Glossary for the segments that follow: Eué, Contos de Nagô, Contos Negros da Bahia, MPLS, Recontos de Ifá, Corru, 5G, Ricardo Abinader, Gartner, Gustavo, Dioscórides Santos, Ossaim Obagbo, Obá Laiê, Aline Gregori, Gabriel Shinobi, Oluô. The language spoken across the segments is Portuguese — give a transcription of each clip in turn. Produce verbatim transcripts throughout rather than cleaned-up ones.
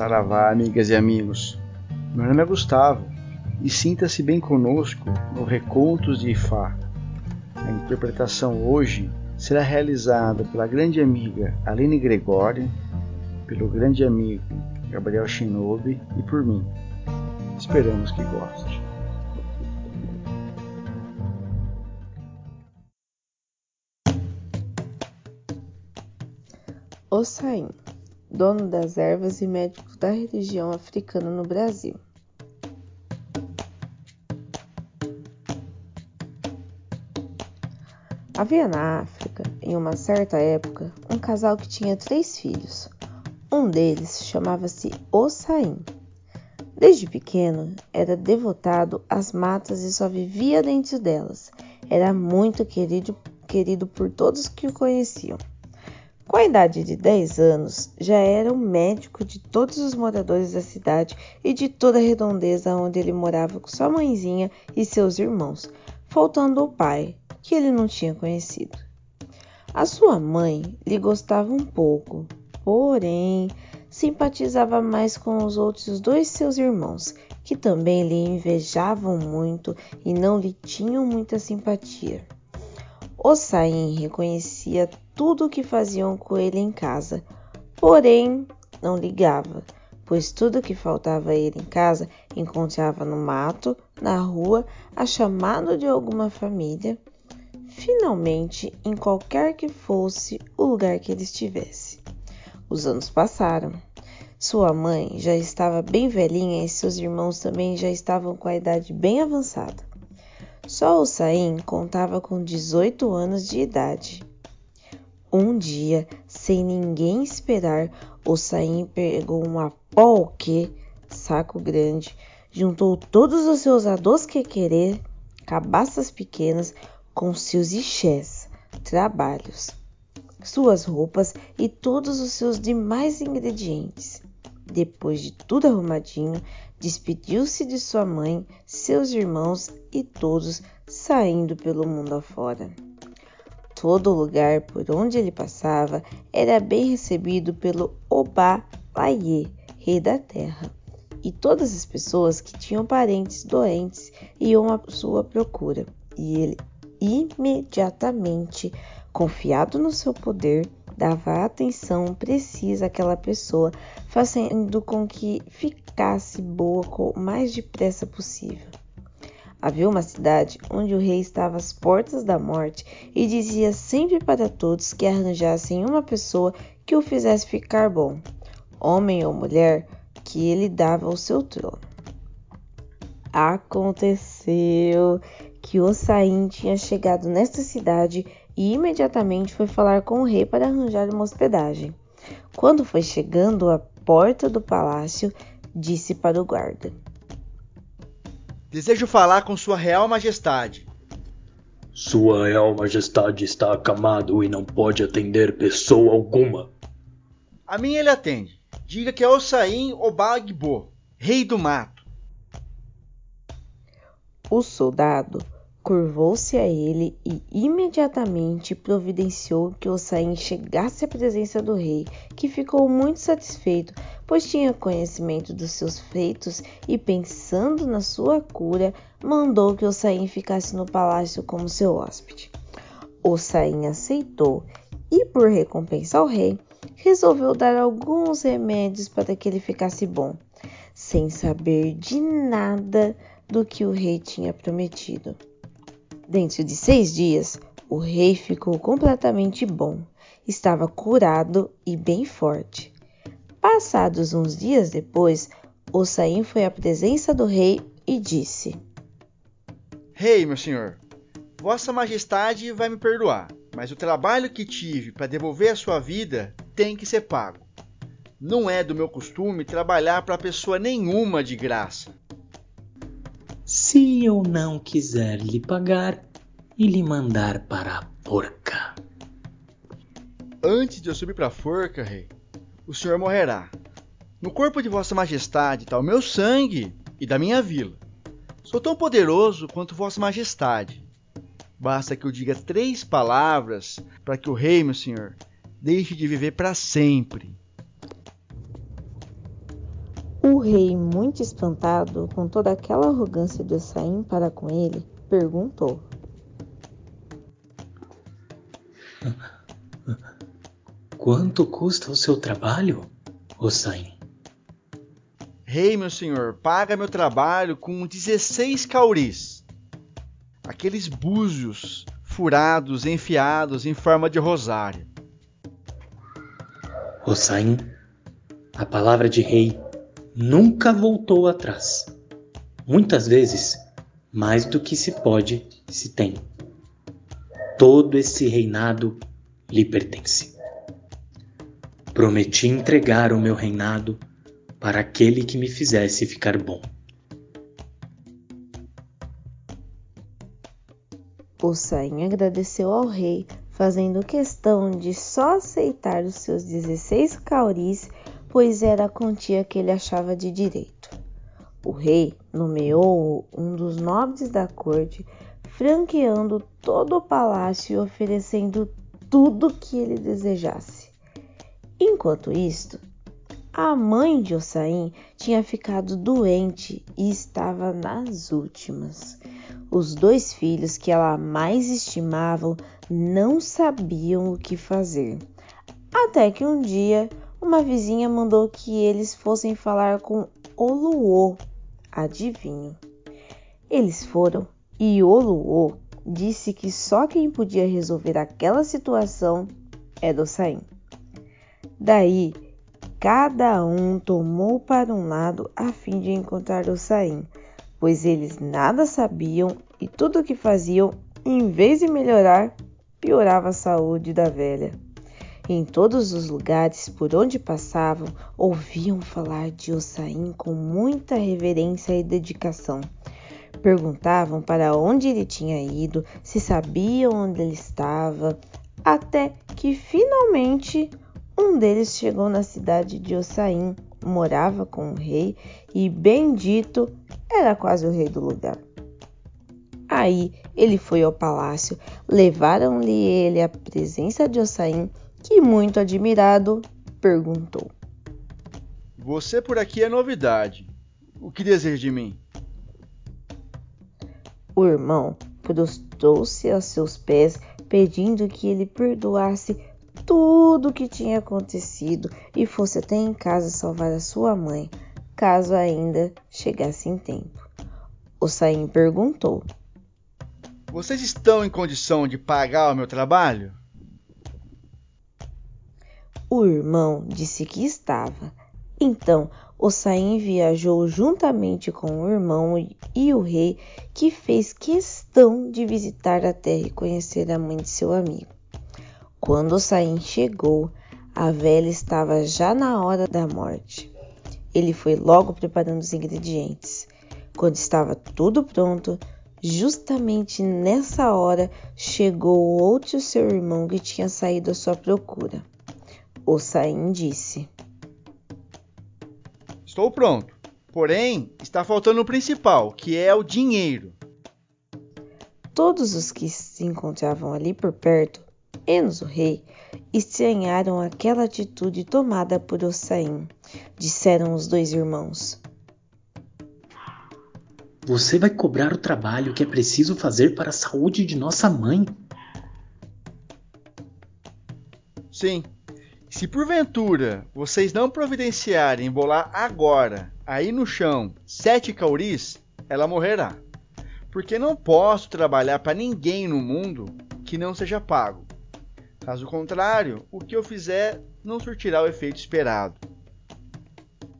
Saravá, amigas e amigos. Meu nome é Gustavo e sinta-se bem conosco no Recontos de Ifá. A interpretação hoje será realizada pela grande amiga Aline Gregori, pelo grande amigo Gabriel Shinobi e por mim. Esperamos que goste. Ossaim, dono das ervas e médico da religião africana no Brasil. Havia na África, em uma certa época, um casal que tinha três filhos. Um deles chamava-se Ossaim. Desde pequeno, era devotado às matas e só vivia dentro delas. Era muito querido, querido por todos que o conheciam. Com a idade de dez anos, já era o médico de todos os moradores da cidade e de toda a redondeza onde ele morava com sua mãezinha e seus irmãos, faltando o pai, que ele não tinha conhecido. A sua mãe lhe gostava um pouco, porém, simpatizava mais com os outros dois seus irmãos, que também lhe invejavam muito e não lhe tinham muita simpatia. Ossaim reconhecia tudo o que faziam com ele em casa, porém não ligava, pois tudo que faltava a ele em casa encontrava no mato, na rua, a chamado de alguma família, finalmente em qualquer que fosse o lugar que ele estivesse. Os anos passaram. Sua mãe já estava bem velhinha e seus irmãos também já estavam com a idade bem avançada. Só Ossaim contava com dezoito anos de idade. Um dia, sem ninguém esperar, Ossaim pegou uma polque, saco grande, juntou todos os seus adôs que querer, cabaças pequenas, com seus ixés, trabalhos, suas roupas e todos os seus demais ingredientes. Depois de tudo arrumadinho, despediu-se de sua mãe, seus irmãos e todos, saindo pelo mundo afora. Todo lugar por onde ele passava era bem recebido pelo Obá Laiê, rei da terra, e todas as pessoas que tinham parentes doentes iam à sua procura, e ele imediatamente, confiado no seu poder, dava a atenção precisa àquela pessoa, fazendo com que ficasse boa o mais depressa possível. Havia uma cidade onde o rei estava às portas da morte e dizia sempre para todos que arranjassem uma pessoa que o fizesse ficar bom, homem ou mulher, que ele dava ao seu trono. Aconteceu que Ossaim tinha chegado nesta cidade e imediatamente foi falar com o rei para arranjar uma hospedagem. Quando foi chegando à porta do palácio, disse para o guarda: "Desejo falar com Sua Real Majestade." "Sua Real Majestade está acamado e não pode atender pessoa alguma." "A mim ele atende. Diga que é Ossaim Obagbo, rei do mato." O soldado curvou-se a ele e imediatamente providenciou que Ossaim chegasse à presença do rei, que ficou muito satisfeito, pois tinha conhecimento dos seus feitos e, pensando na sua cura, mandou que Ossaim ficasse no palácio como seu hóspede. Ossaim aceitou e, por recompensa ao rei, resolveu dar alguns remédios para que ele ficasse bom, sem saber de nada do que o rei tinha prometido. Dentro de seis dias, o rei ficou completamente bom, estava curado e bem forte. Passados uns dias depois, Ossaim foi à presença do rei e disse: "Rei, meu senhor, Vossa Majestade vai me perdoar, mas o trabalho que tive para devolver a sua vida tem que ser pago. Não é do meu costume trabalhar para pessoa nenhuma de graça." "Se eu não quiser lhe pagar e lhe mandar para a forca." "Antes de eu subir para a forca, rei, o senhor morrerá. No corpo de Vossa Majestade está o meu sangue e da minha vila. Sou tão poderoso quanto Vossa Majestade. Basta que eu diga três palavras para que o rei, meu senhor, deixe de viver para sempre." rei, muito espantado com toda aquela arrogância de Ossaim para com ele, perguntou: Quanto custa o seu trabalho, Ossaim? Rei, meu senhor, paga meu trabalho com dezesseis cauris, aqueles búzios furados, enfiados em forma de rosário. Ossaim, a palavra de rei nunca voltou atrás. Muitas vezes, mais do que se pode, se tem. Todo esse reinado lhe pertence. Prometi entregar o meu reinado para aquele que me fizesse ficar bom. Ossaim agradeceu ao rei, fazendo questão de só aceitar os seus dezesseis cauris, pois era a quantia que ele achava de direito. O rei nomeou um dos nobres da corte, franqueando todo o palácio e oferecendo tudo que ele desejasse. Enquanto isto, a mãe de Ossaim tinha ficado doente e estava nas últimas. Os dois filhos que ela mais estimava não sabiam o que fazer. Até que um dia, uma vizinha mandou que eles fossem falar com Oluô, adivinho. Eles foram e Oluô disse que só quem podia resolver aquela situação era Ossaim. Daí, cada um tomou para um lado a fim de encontrar Ossaim, pois eles nada sabiam e tudo o que faziam, em vez de melhorar, piorava a saúde da velha. Em todos os lugares por onde passavam, ouviam falar de Ossaim com muita reverência e dedicação. Perguntavam para onde ele tinha ido, se sabiam onde ele estava, até que finalmente um deles chegou na cidade de Ossaim, morava com o rei e, bendito, era quase o rei do lugar. Aí ele foi ao palácio, levaram-lhe ele à presença de Ossaim, que, muito admirado, perguntou: Você por aqui é novidade. O que deseja de mim? O irmão prostrou-se aos seus pés, pedindo que ele perdoasse tudo o que tinha acontecido e fosse até em casa salvar a sua mãe, caso ainda chegasse em tempo. Ossaim perguntou: Vocês estão em condição de pagar o meu trabalho? O irmão disse que estava. Então, Ossaim viajou juntamente com o irmão e o rei, que fez questão de visitar a terra e conhecer a mãe de seu amigo. Quando Ossaim chegou, a velha estava já na hora da morte. Ele foi logo preparando os ingredientes. Quando estava tudo pronto, justamente nessa hora, chegou outro seu irmão que tinha saído à sua procura. Ossaim disse: Estou pronto, porém está faltando o principal, que é o dinheiro. Todos os que se encontravam ali por perto, menos o rei, estranharam aquela atitude tomada por Ossaim. Disseram os dois irmãos: Você vai cobrar o trabalho que é preciso fazer para a saúde de nossa mãe? Sim. Se porventura vocês não providenciarem bolar agora, aí no chão, sete cauris, ela morrerá. Porque não posso trabalhar para ninguém no mundo que não seja pago. Caso contrário, o que eu fizer não surtirá o efeito esperado.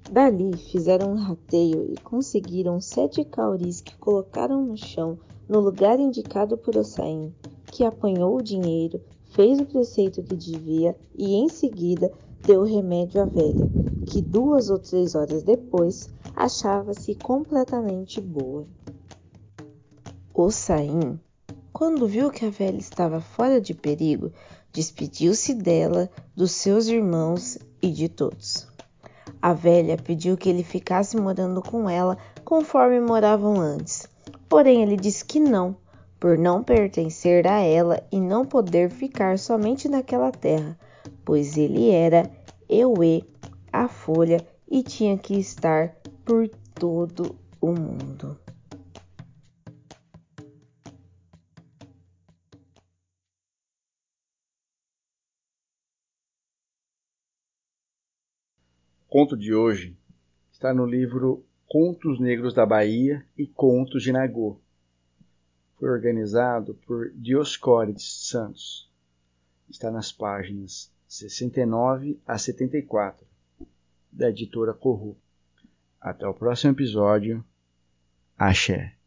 Dali fizeram um rateio e conseguiram sete cauris que colocaram no chão, no lugar indicado por Ossaim, que apanhou o dinheiro, fez o preceito que devia e, em seguida, deu o remédio à velha, que duas ou três horas depois achava-se completamente boa. Ossaim, quando viu que a velha estava fora de perigo, despediu-se dela, dos seus irmãos e de todos. A velha pediu que ele ficasse morando com ela conforme moravam antes, porém ele disse que não, por não pertencer a ela e não poder ficar somente naquela terra, pois ele era Eué, a folha, e tinha que estar por todo o mundo. O conto de hoje está no livro Contos Negros da Bahia e Contos de Nagô. Foi organizado por Dioscórides Santos. Está nas páginas sessenta e nove a setenta e quatro, da editora Corru. Até o próximo episódio. Axé.